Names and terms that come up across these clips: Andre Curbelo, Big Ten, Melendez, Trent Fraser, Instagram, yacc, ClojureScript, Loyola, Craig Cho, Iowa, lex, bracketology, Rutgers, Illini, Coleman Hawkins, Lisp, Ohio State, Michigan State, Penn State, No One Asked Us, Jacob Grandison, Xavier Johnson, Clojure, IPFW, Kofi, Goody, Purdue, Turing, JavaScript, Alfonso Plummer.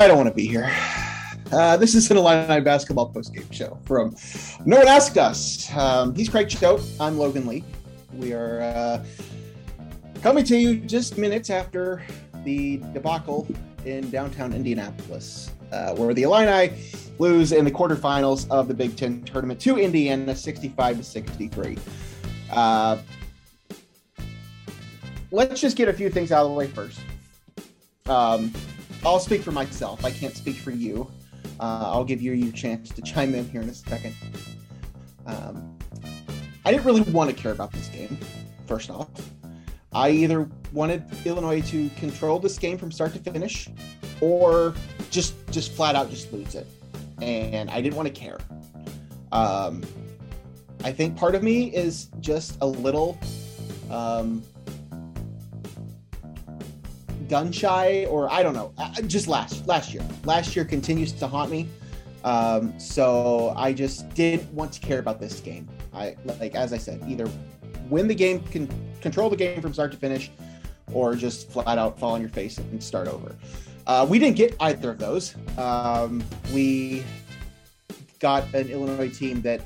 I don't want to be here. This is an Illini basketball postgame show from No One Asked Us. He's Craig Cho. I'm Logan Lee. We are coming to you just minutes after the debacle in downtown Indianapolis, where the Illini lose in the quarterfinals of the Big Ten tournament to Indiana, 65-63. Let's just get a few things out of the way first. I'll speak for myself. I can't speak for you. I'll give you your chance to chime in here in a second. I didn't really want to care about this game, first off. I either wanted Illinois to control this game from start to finish or just flat out just lose it. And I didn't want to care. I think part of me is just a little gun shy, or I don't know, just last year continues to haunt me. So I just didn't want to care about this game. I, like, as I said, either win the game, control the game from start to finish, or just flat out fall on your face and start over. We didn't get either of those. We got an Illinois team that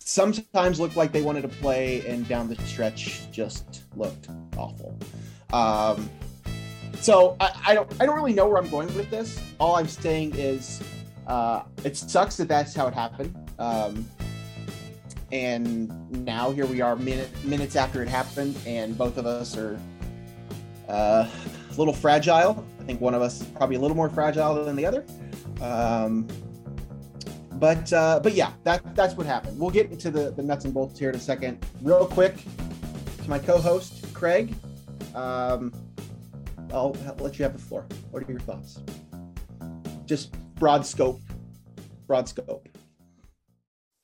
sometimes looked like they wanted to play and down the stretch just looked awful. So I don't really know where I'm going with this. All I'm saying is it sucks that that's how it happened. And now here we are minutes after it happened, and both of us are a little fragile. I think one of us is probably a little more fragile than the other. But yeah, that's what happened. We'll get into the nuts and bolts here in a second. Real quick, to my co-host, Craig, I'll let you have the floor. What are your thoughts? Just broad scope.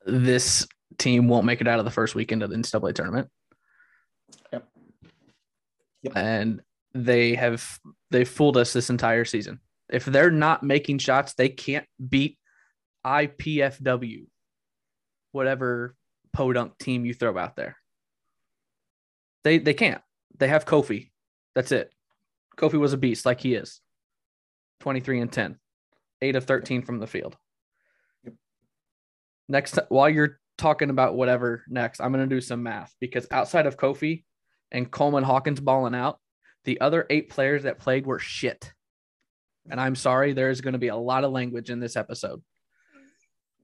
This team won't make it out of the first weekend of the NCAA tournament. Yep. And they fooled us this entire season. If they're not making shots, they can't beat IPFW, whatever podunk team you throw out there. They can't. They have Kofi. That's it. Kofi was a beast, like he is. 23-10, 8 of 13 from the field. Yep. Next, while you're talking about whatever next, I'm going to do some math, because outside of Kofi and Coleman Hawkins balling out, the other 8 players that played were shit. And I'm sorry, there's going to be a lot of language in this episode.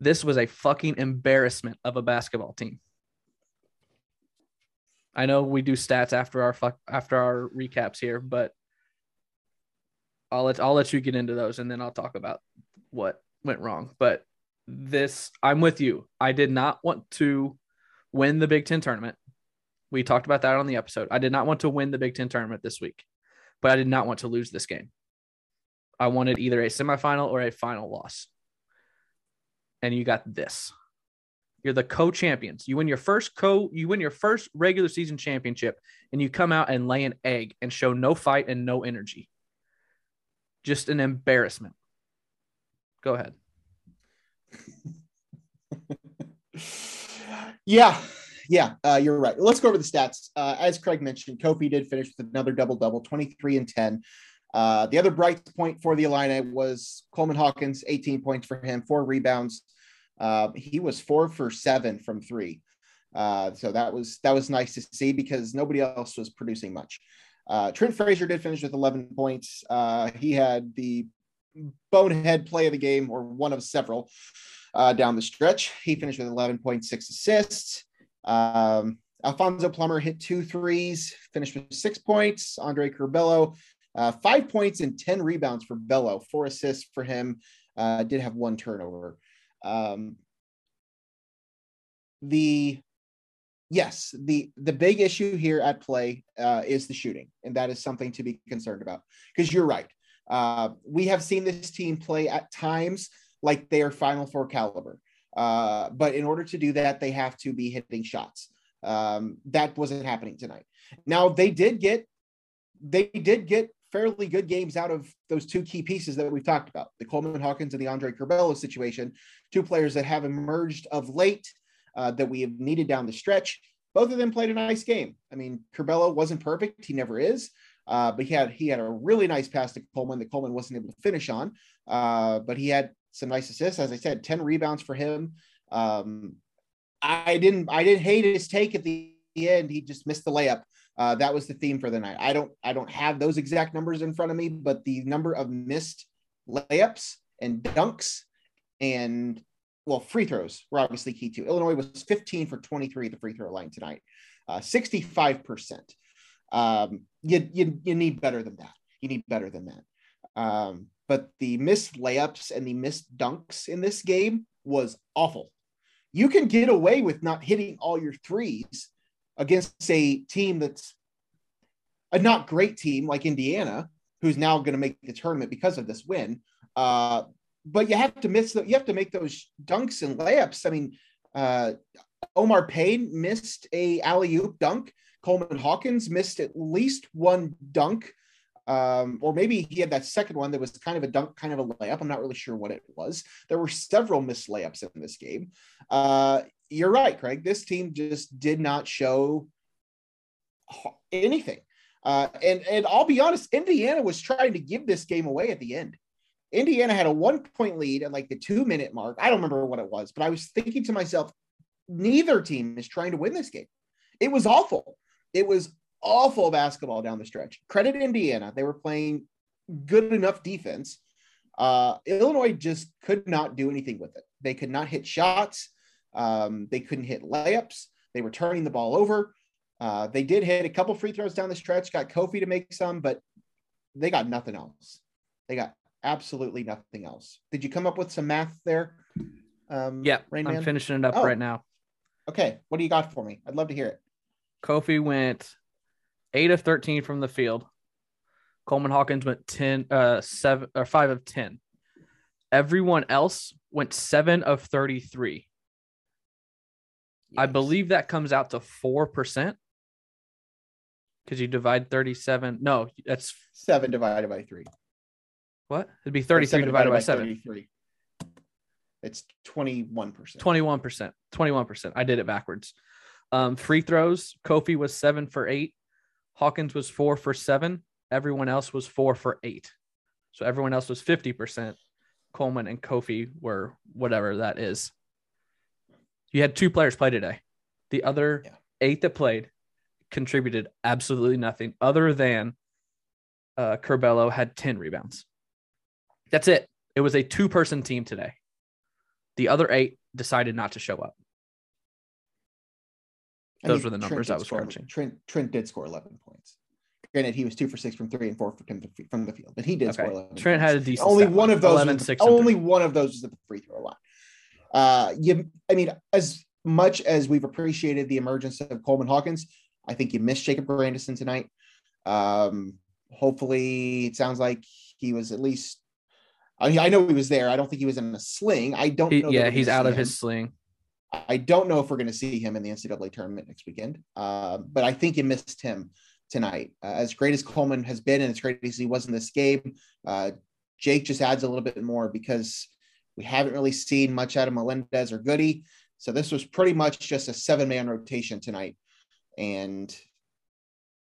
This was a fucking embarrassment of a basketball team. I know we do stats after our recaps here, but I'll let you get into those, and then I'll talk about what went wrong. But this, I'm with you. I did not want to win the Big Ten tournament. We talked about that on the episode. I did not want to win the Big Ten tournament this week, but I did not want to lose this game. I wanted either a semifinal or a final loss. And you got this. You're the co-champions. You win your first regular season championship, and you come out and lay an egg and show no fight and no energy. Just an embarrassment. Go ahead. Yeah. You're right. Let's go over the stats. As Craig mentioned, Kofi did finish with another double-double, 23-10. The other bright point for the Illini was Coleman Hawkins, 18 points for him, 4 rebounds. He was 4 for 7 from 3. So that was nice to see, because nobody else was producing much. Trent Fraser did finish with 11 points. He had the bonehead play of the game, or one of several, down the stretch. He finished with 11.6 assists. Alfonso Plummer hit 2 threes, finished with 6 points. Andre Curbelo, 5 points and 10 rebounds for Bello, 4 assists for him, did have 1 turnover. The big issue here at play is the shooting, and that is something to be concerned about, because you're right. We have seen this team play at times like they are Final Four caliber, but in order to do that, they have to be hitting shots. That wasn't happening tonight. Now, they did get fairly good games out of those 2 key pieces that we've talked about, the Coleman Hawkins and the Andre Curbelo situation, 2 players that have emerged of late that we have needed down the stretch. Both of them played a nice game. I mean, Curbelo wasn't perfect. He never is. But he had a really nice pass to Coleman that Coleman wasn't able to finish on. But he had some nice assists. As I said, 10 rebounds for him. I didn't hate his take at the end. He just missed the layup. That was the theme for the night. I don't have those exact numbers in front of me, but the number of missed layups and dunks and, well, free throws were obviously key too. Illinois was 15 for 23 at the free throw line tonight, 65%. You need better than that. But the missed layups and the missed dunks in this game was awful. You can get away with not hitting all your threes against a team that's a not great team like Indiana, who's now going to make the tournament because of this win. But you have to make those dunks and layups. I mean, Omar Payne missed a alley-oop dunk. Coleman Hawkins missed at least one dunk, or maybe he had that second one that was kind of a dunk, kind of a layup. I'm not really sure what it was. There were several missed layups in this game. You're right, Craig. This team just did not show anything. And I'll be honest, Indiana was trying to give this game away at the end. Indiana had a 1-point lead at like the 2-minute mark. I don't remember what it was, but I was thinking to myself, neither team is trying to win this game. It was awful. It was awful basketball down the stretch. Credit Indiana. They were playing good enough defense. Illinois just could not do anything with it. They could not hit shots. They couldn't hit layups. They were turning the ball over. They did hit a couple free throws down the stretch, got Kofi to make some, but they got nothing else. They got absolutely nothing else. Did you come up with some math there? Yeah, I'm finishing it up right now. Okay. What do you got for me? I'd love to hear it. Kofi went 8 of 13 from the field. Coleman Hawkins went 5 of 10. Everyone else went 7 of 33. Yes. I believe that comes out to 4%. Because you divide 37. No, that's 7 divided by 3. What? It'd be 33 divided by 7. 33. It's 21%. 21%. I did it backwards. Free throws, Kofi was 7 for 8. Hawkins was 4 for 7. Everyone else was 4 for 8. So everyone else was 50%. Coleman and Kofi were whatever that is. You had 2 players play today. The other 8 that played contributed absolutely nothing other than Curbelo had 10 rebounds. That's it. It was a 2-person team today. The other 8 decided not to show up. Those were the numbers I was crunching. Trent did score 11 points. Granted, he was 2 for 6 from 3 and 4 for 10 from the field, but he did score 11. Trent had a decent. Only one of those was at the free throw line. I mean, as much as we've appreciated the emergence of Coleman Hawkins, I think you missed Jacob Grandison tonight. Hopefully, it sounds like he was at least. I know he was there. I don't think he was in a sling. I don't know. Yeah, he's out of his sling. I don't know if we're going to see him in the NCAA tournament next weekend, but I think you missed him tonight. As great as Coleman has been and as great as he was in this game, Jake just adds a little bit more because we haven't really seen much out of Melendez or Goody. So this was pretty much just a 7-man rotation tonight. And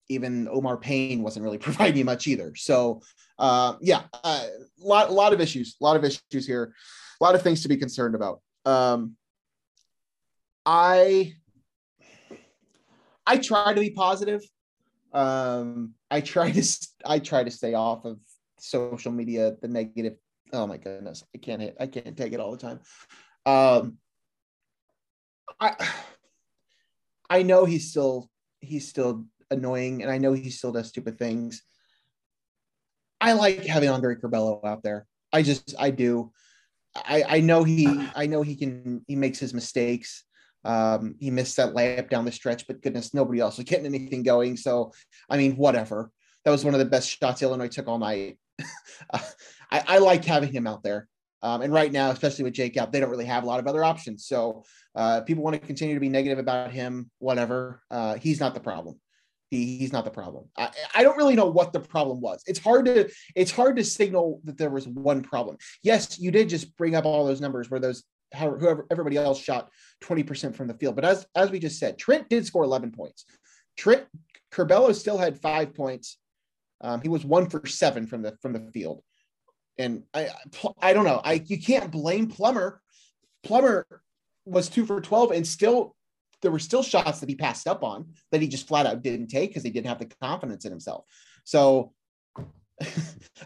even Omar Payne wasn't really providing you much either. So a lot of issues here, a lot of things to be concerned about. I try to be positive. I try to stay off of social media, the negative. Oh my goodness. I can't take it all the time. I know he's still annoying and I know he still does stupid things. I like having Andre Curbelo out there. I do. I know he makes his mistakes. He missed that layup down the stretch, but goodness, nobody else was getting anything going. So, I mean, whatever. That was one of the best shots Illinois took all night. I like having him out there. And right now, especially with Jake out, they don't really have a lot of other options. So people want to continue to be negative about him, whatever. He's not the problem. He's not the problem. I don't really know what the problem was. It's hard to signal that there was one problem. Yes, you did just bring up all those numbers where everybody else shot 20% from the field. But as we just said, Trent did score 11 points. Curbelo still had 5 points. He was 1 for 7 from the field. And I don't know. You can't blame Plummer. Plummer was 2 for 12, and still there were still shots that he passed up on that he just flat out didn't take because he didn't have the confidence in himself. So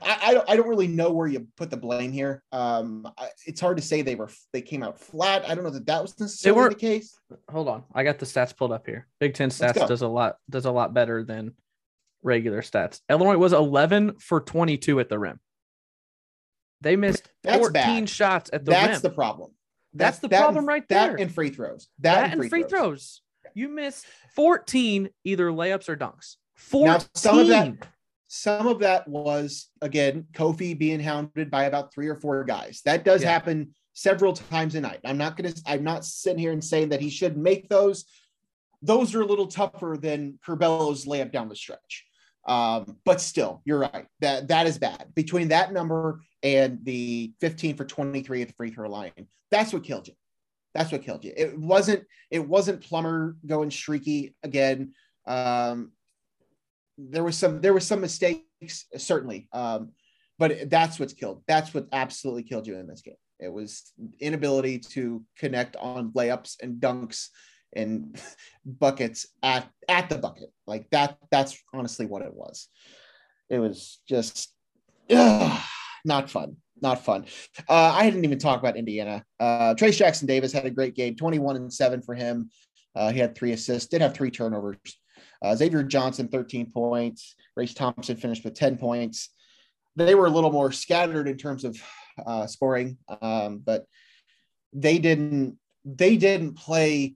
I don't really know where you put the blame here. It's hard to say they came out flat. I don't know that was necessarily the case. Hold on, I got the stats pulled up here. Big Ten stats does a lot better than regular stats. Illinois was 11 for 22 at the rim. They missed 14 shots at the rim. That's the problem. That's the problem right there. That and free throws. That and free throws. You missed 14 either layups or dunks. 14. Now, some of that was, again, Kofi being hounded by about 3 or 4 guys. That does happen several times a night. I'm not sitting here and saying that he should make those. Those are a little tougher than Curbelo's layup down the stretch. But still, you're right. That is bad. Between that number and the 15 for 23 at the free throw line, that's what killed you. It wasn't Plummer going streaky again. There was some mistakes, certainly. But that's what's killed. That's what absolutely killed you in this game. It was inability to connect on layups and dunks and buckets at the bucket. Like that's honestly what it was. It was just not fun. I didn't even talk about Indiana. Trace Jackson Davis had a great game, 21 and 7 for him. He had 3 assists, did have 3 turnovers. Xavier Johnson, 13 points. Race Thompson finished with 10 points. They were a little more scattered in terms of scoring, but they didn't play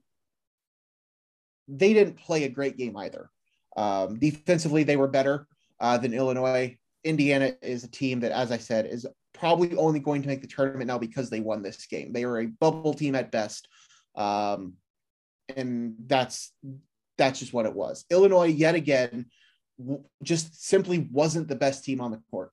a great game either. Defensively, they were better than Illinois. Indiana is a team that, as I said, is probably only going to make the tournament now because they won this game. They were a bubble team at best. And that's just what it was. Illinois, yet again, just simply wasn't the best team on the court.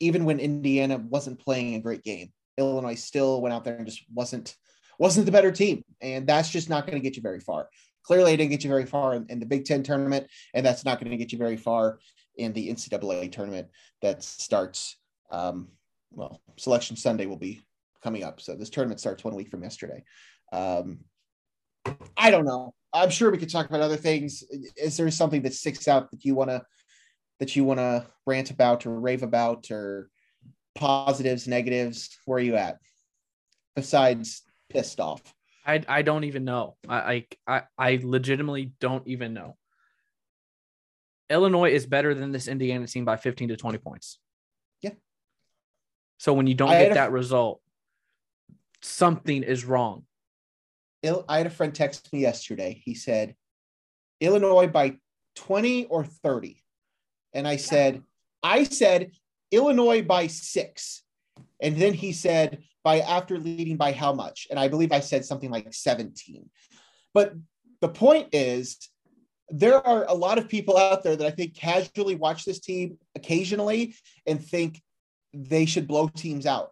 Even when Indiana wasn't playing a great game, Illinois still went out there and just wasn't the better team. And that's just not going to get you very far. Clearly, it didn't get you very far in the Big Ten tournament, and that's not going to get you very far in the NCAA tournament that starts, Selection Sunday will be coming up. So this tournament starts 1 week from yesterday. I don't know. I'm sure we could talk about other things. Is there something that sticks out that you want to rant about or rave about, or positives, negatives? Where are you at? Besides pissed off. I don't even know. I legitimately don't even know. Illinois is better than this Indiana team by 15 to 20 points. Yeah. So when you don't get that result, something is wrong. I had a friend text me yesterday. He said, Illinois by 20 or 30. And I said, Illinois by 6. And then he said, by after leading by how much? And I believe I said something like 17. But the point is, there are a lot of people out there that I think casually watch this team occasionally and think they should blow teams out.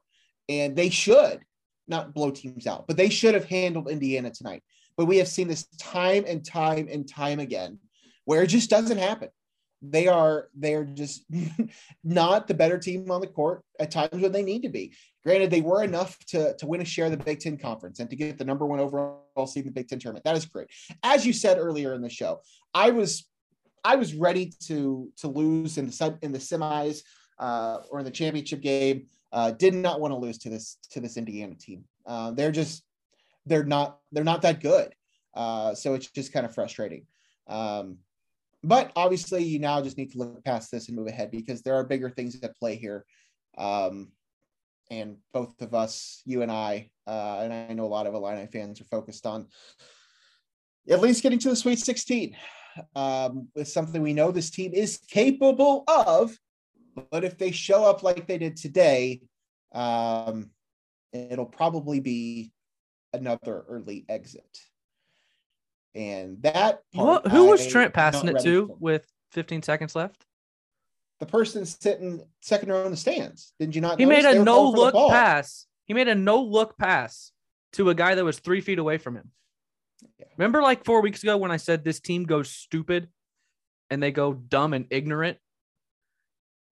And they should not blow teams out, but they should have handled Indiana tonight. But we have seen this time and time and time again where it just doesn't happen. They are just not the better team on the court at times when they need to be. Granted, they were enough to win a share of the Big Ten Conference and to get the number 1 overall seed in the Big Ten tournament. That is great. As you said earlier in the show, I was ready to lose in the semis or in the championship game. Did not want to lose to this Indiana team. They're not that good. So it's just kind of frustrating. But obviously, you now just need to look past this and move ahead because there are bigger things at play here. And both of us, you and I, and I know a lot of Illini fans are focused on at least getting to the Sweet 16. It's something we know this team is capable of. But if they show up like they did today, it'll probably be another early exit. And that part, who was Trent passing it to with 15 seconds left? The person sitting second row in the stands. Did you not? He made a no-look pass to a guy that was 3 feet away from him. Yeah. Remember, like 4 weeks ago, when I said this team goes stupid and they go dumb and ignorant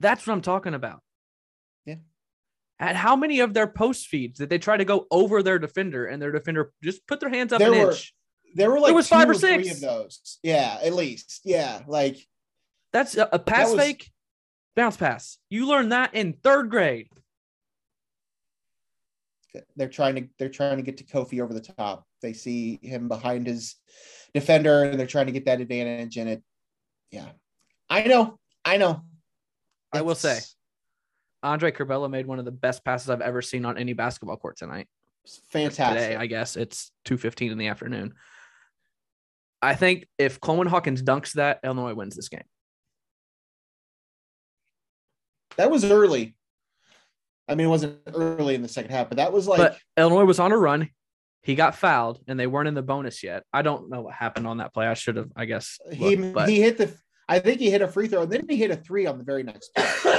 That's what I'm talking about. Yeah. And how many of their post feeds did they try to go over their defender and their defender just put their hands up an inch? There were like five or six of those. Yeah, at least. Yeah. Like that's a pass fake, bounce pass. You learned that in third grade. They're trying to get to Kofi over the top. They see him behind his defender and they're trying to get that advantage in it. Yeah. I know. I will say Andre Curbelo made one of the best passes I've ever seen on any basketball court tonight. Fantastic. Today, I guess it's 2:15 in the afternoon. I think if Coleman Hawkins dunks that, Illinois wins this game. That was early. I mean, it wasn't early in the second half, but that was like. But Illinois was on a run. He got fouled, and they weren't in the bonus yet. I don't know what happened on that play. I should have, I guess. He hit the. I think he hit a free throw, and then he hit a three on the very next play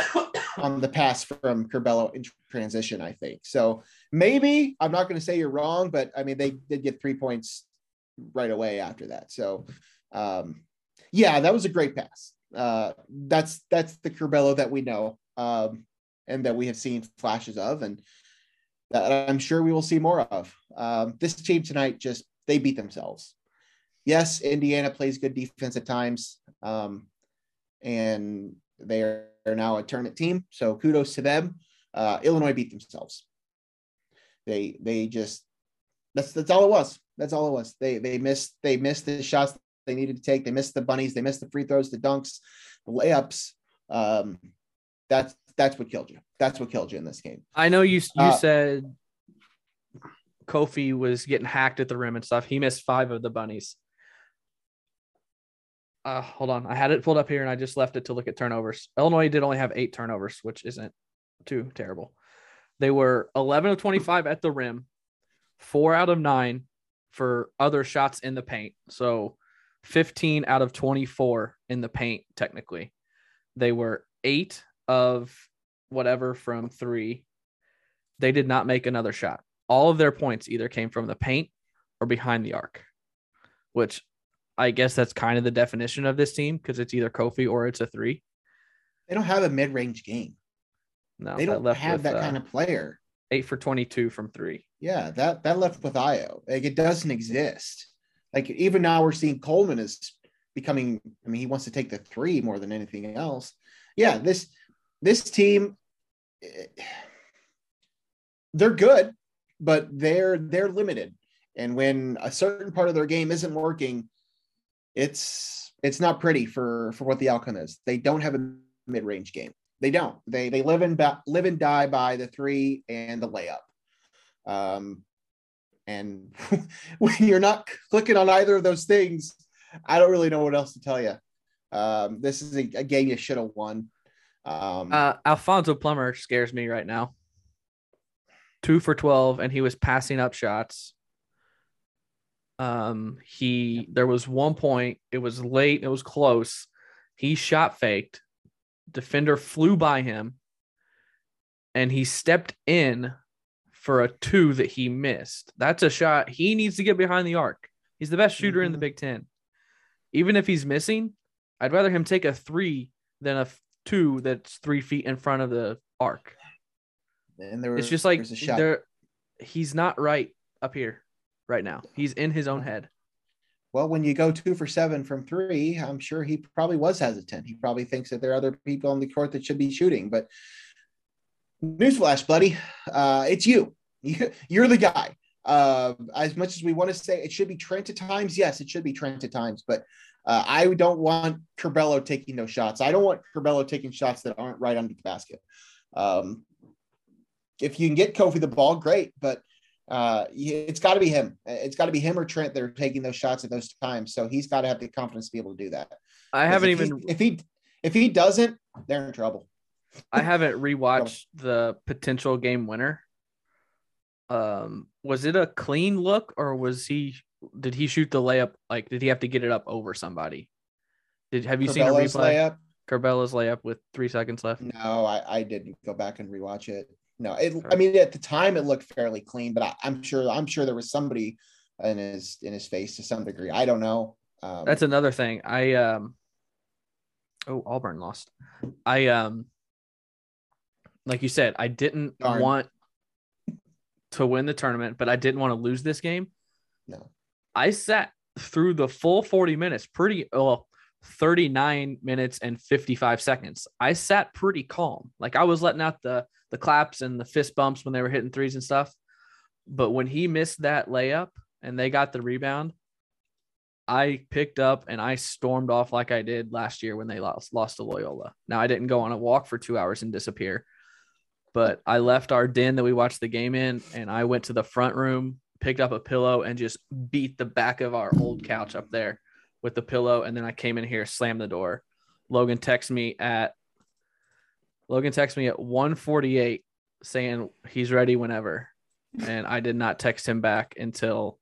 on the pass from Curbelo in transition, I think. So maybe, I'm not going to say you're wrong, but, I mean, they did get 3 points right away after that. So, yeah, that was a great pass. That's the Curbelo that we know and that we have seen flashes of and that I'm sure we will see more of. This team tonight just – they beat themselves. Yes, Indiana plays good defense at times, and they are now a tournament team. So kudos to them. Illinois beat themselves. They just that's all it was. That's all it was. They missed the shots they needed to take. They missed the bunnies. They missed the free throws, the dunks, the layups. That's what killed you. That's what killed you in this game. I know you said Kofi was getting hacked at the rim and stuff. He missed 5 of the bunnies. Hold on. I had it pulled up here and I just left it to look at turnovers. Illinois did only have 8 turnovers, which isn't too terrible. They were 11 of 25 at the rim, 4 out of 9 for other shots in the paint. So 15 out of 24 in the paint, technically. They were 8 of whatever from 3. They did not make another shot. All of their points either came from the paint or behind the arc, which I guess that's kind of the definition of this team because it's either Kofi or it's a 3. They don't have a mid-range game. No, they don't have that kind of player. 8 for 22 from 3. Yeah, that left with Io. Like it doesn't exist. Like even now we're seeing Coleman is becoming. I mean, he wants to take the 3 more than anything else. Yeah, this team, they're good, but they're limited. And when a certain part of their game isn't working. It's not pretty for what the outcome is. They don't have a mid-range game. They don't. They live and die by the 3 and the layup. And when you're not clicking on either of those things, I don't really know what else to tell you. This is a game you should have won. Alfonso Plummer scares me right now. 2 for 12, and he was passing up shots. There was one point, it was late, it was close. He shot faked, defender flew by him, and he stepped in for a 2 that he missed. That's a shot he needs to get behind the arc. He's the best shooter in the Big Ten. Even if he's missing, I'd rather him take a 3 than a 2 that's 3 feet in front of the arc. And it's just like he's not right up here. Right now, he's in his own head. Well, when you go 2 for 7 from 3, I'm sure he probably was hesitant. He probably thinks that there are other people on the court that should be shooting. But newsflash, buddy, it's you. You're the guy. As much as we want to say it should be Trent at times, yes, it should be Trent at times. But I don't want Curbelo taking those shots. I don't want Curbelo taking shots that aren't right under the basket. If you can get Kofi the ball, great, but. It's got to be him. It's got to be him or Trent that are taking those shots at those times. So he's got to have the confidence to be able to do that. I haven't if he doesn't, they're in trouble. I haven't rewatched the potential game winner. Was it a clean look or did he shoot the layup? Like, did he have to get it up over somebody? Have you seen a replay? Layup? Curbelo's layup with 3 seconds left. No, I didn't go back and rewatch it. No, I mean, at the time it looked fairly clean, but I'm sure there was somebody in his face to some degree. I don't know. That's another thing. Auburn lost. Like you said, I didn't want to win the tournament, but I didn't want to lose this game. No. I sat through the full 40 minutes, 39 minutes and 55 seconds. I sat pretty calm. Like, I was letting out the claps and the fist bumps when they were hitting threes and stuff. But when he missed that layup and they got the rebound, I picked up and I stormed off like I did last year when they lost to Loyola. Now, I didn't go on a walk for 2 hours and disappear, but I left our den that we watched the game in, and I went to the front room, picked up a pillow, and just beat the back of our old couch up there with the pillow. And then I came in here, slammed the door. Logan texted me at 1:48 saying he's ready whenever. And I did not text him back until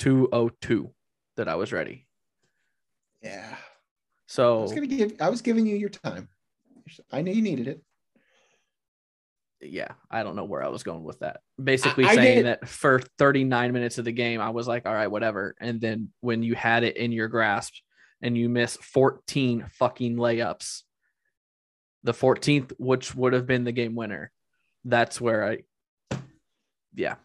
2:02 that I was ready. Yeah. So I was giving you your time. I knew you needed it. Yeah. I don't know where I was going with that. Basically saying that for 39 minutes of the game, I was like, all right, whatever. And then when you had it in your grasp and you miss 14 fucking layups, the 14th, which would have been the game winner. That's where Yeah.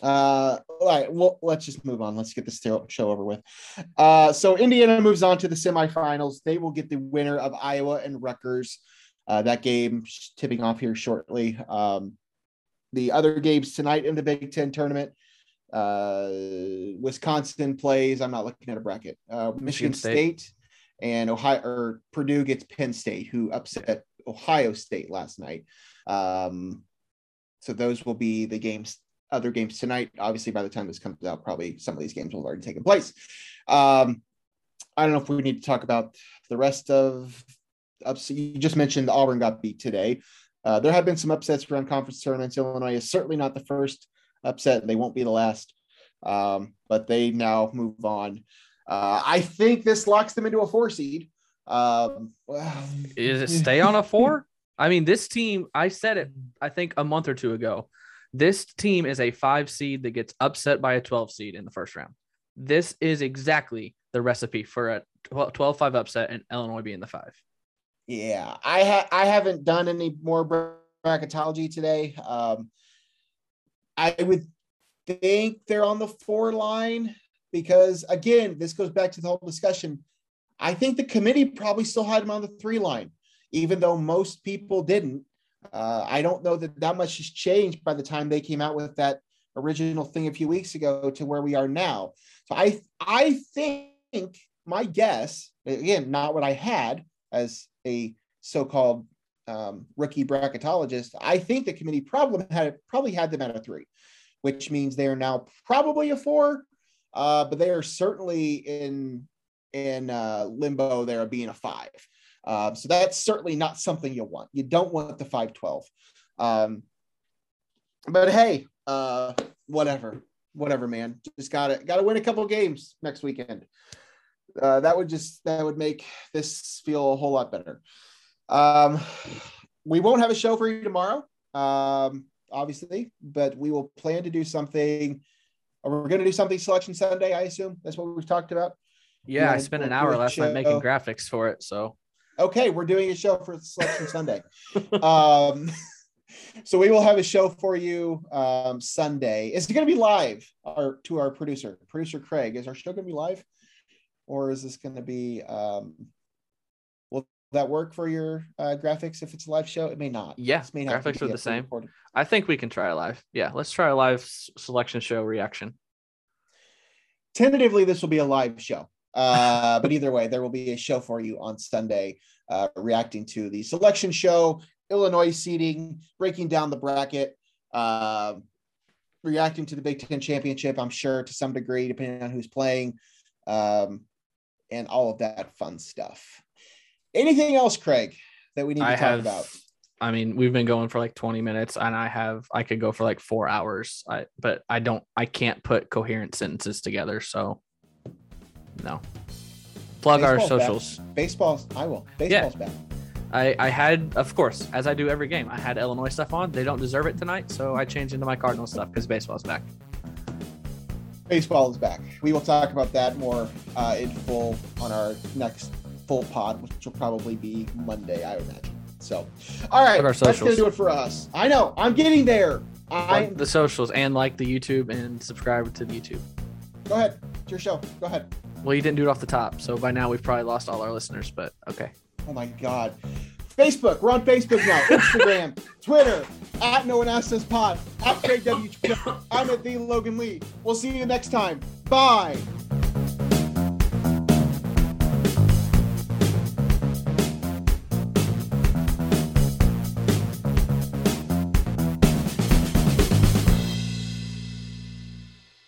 All right. Well, let's just move on. Let's get this show over with. So Indiana moves on to the semifinals. They will get the winner of Iowa and Rutgers. That game tipping off here shortly. The other games tonight in the Big Ten tournament, Wisconsin plays. I'm not looking at a bracket. Michigan State and Ohio or Purdue gets Penn State, who upset Ohio State last night. So those will be the games, other games tonight. Obviously, by the time this comes out, probably some of these games will have already taken place. I don't know if we need to talk about the rest of upset. You just mentioned Auburn got beat today. There have been some upsets around conference tournaments. Illinois is certainly not the first upset. They won't be the last, but they now move on. I think this locks them into a 4 seed. Is it stay on a 4? I mean, this team, I said it, I think a month or two ago, this team is a 5 seed that gets upset by a 12 seed in the first round. This is exactly the recipe for a 12-5 upset and Illinois being the 5. Yeah, I haven't done any more bracketology today. I would think they're on the 4 line. Because, again, this goes back to the whole discussion. I think the committee probably still had him on the 3 line, even though most people didn't. I don't know that much has changed by the time they came out with that original thing a few weeks ago to where we are now. So I think my guess, again, not what I had as a so-called rookie bracketologist, I think the committee probably had them at a 3, which means they are now probably a 4. But they are certainly in limbo there of being a 5. So that's certainly not something you want. You don't want the 5-12. But hey, whatever, man. Just gotta win a couple games next weekend. That would make this feel a whole lot better. We won't have a show for you tomorrow, obviously, but we will plan to do something. We're going to do something Selection Sunday, I assume. That's what we've talked about. Yeah, I spent an hour last night making graphics for it. So, okay, we're doing a show for Selection Sunday. So we will have a show for you Sunday. It's going to be live to our producer. Producer Craig, is our show going to be live? Or is this going to be will that work for your graphics if it's a live show? It may not. Yeah, may not graphics are the same. Recorded. I think we can try a live. Yeah, let's try a live selection show reaction. Tentatively, this will be a live show. But either way, there will be a show for you on Sunday reacting to the selection show, Illinois seeding, breaking down the bracket, reacting to the Big Ten championship, I'm sure, to some degree, depending on who's playing, and all of that fun stuff. Anything else, Craig, that we need to talk about? I mean, we've been going for like 20 minutes and I could go for like 4 hours, but I can't put coherent sentences together. So no, plug our socials. Baseball's back. I had, of course, as I do every game, I had Illinois stuff on. They don't deserve it tonight. So I changed into my Cardinals stuff because baseball's back. Baseball is back. We will talk about that more in full on our next full pod, which will probably be Monday, I would imagine. So, all right, that's going to do it for us. I know, I'm getting there. Like the socials and like the YouTube and subscribe to the YouTube. Go ahead. It's your show. Go ahead. Well, you didn't do it off the top, so by now we've probably lost all our listeners, but okay. Oh, my God. Facebook. We're on Facebook now. Instagram, Twitter, at No One Asked Us Pod, at Craig W. I'm at the Logan Lee. We'll see you next time. Bye.